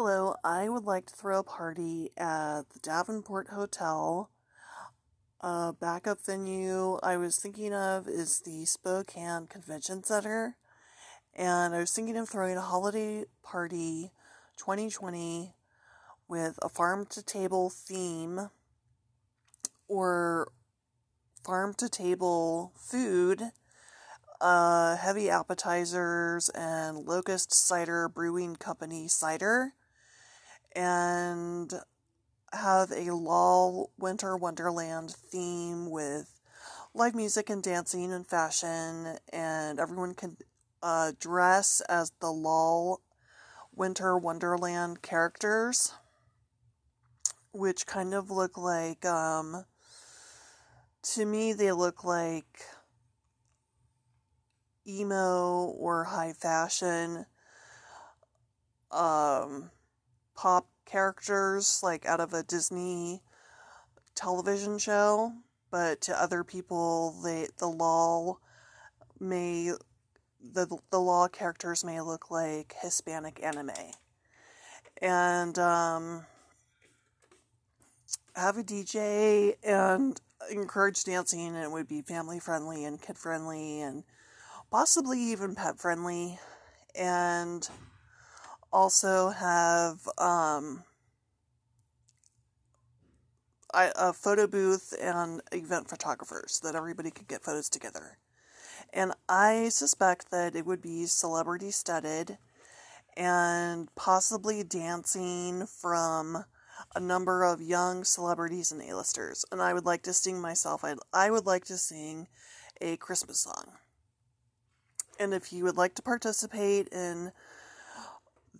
Hello, I would like to throw a party at the Davenport Hotel. A backup venue I was thinking of is the Spokane Convention Center. And I was thinking of throwing a holiday party 2020 with a farm-to-table theme or farm-to-table food, heavy appetizers, and Locust Cider Brewing Company cider. And have a LOL Winter Wonderland theme with live music and dancing and fashion, and everyone can dress as the LOL Winter Wonderland characters, which kind of look like, to me they look like emo or high fashion pop characters, like out of a Disney television show, but to other people the LOL characters may look like Hispanic anime. And have a DJ and encourage dancing, and it would be family friendly and kid friendly and possibly even pet friendly. And also have a photo booth and event photographers that everybody could get photos together. And I suspect that it would be celebrity studded and possibly dancing from a number of young celebrities and A-listers. And I would like to sing myself. I would like to sing a Christmas song. And if you would like to participate in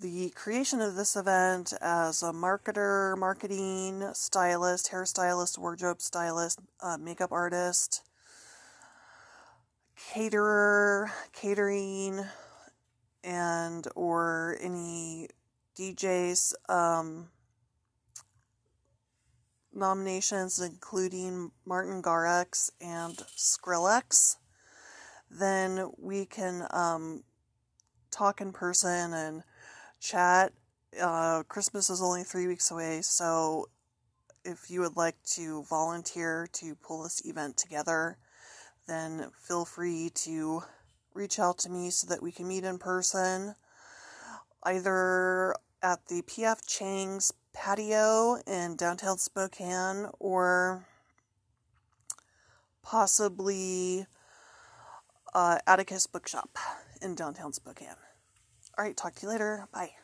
the creation of this event as a marketer, marketing stylist, hairstylist, wardrobe stylist, makeup artist, caterer, catering, and or any DJs nominations including Martin Garrix and Skrillex, then we can talk in person and chat. Christmas is only 3 weeks away, so if you would like to volunteer to pull this event together, then feel free to reach out to me so that we can meet in person, either at the P.F. Chang's patio in downtown Spokane, or possibly Atticus Bookshop in downtown Spokane. All right, talk to you later. Bye.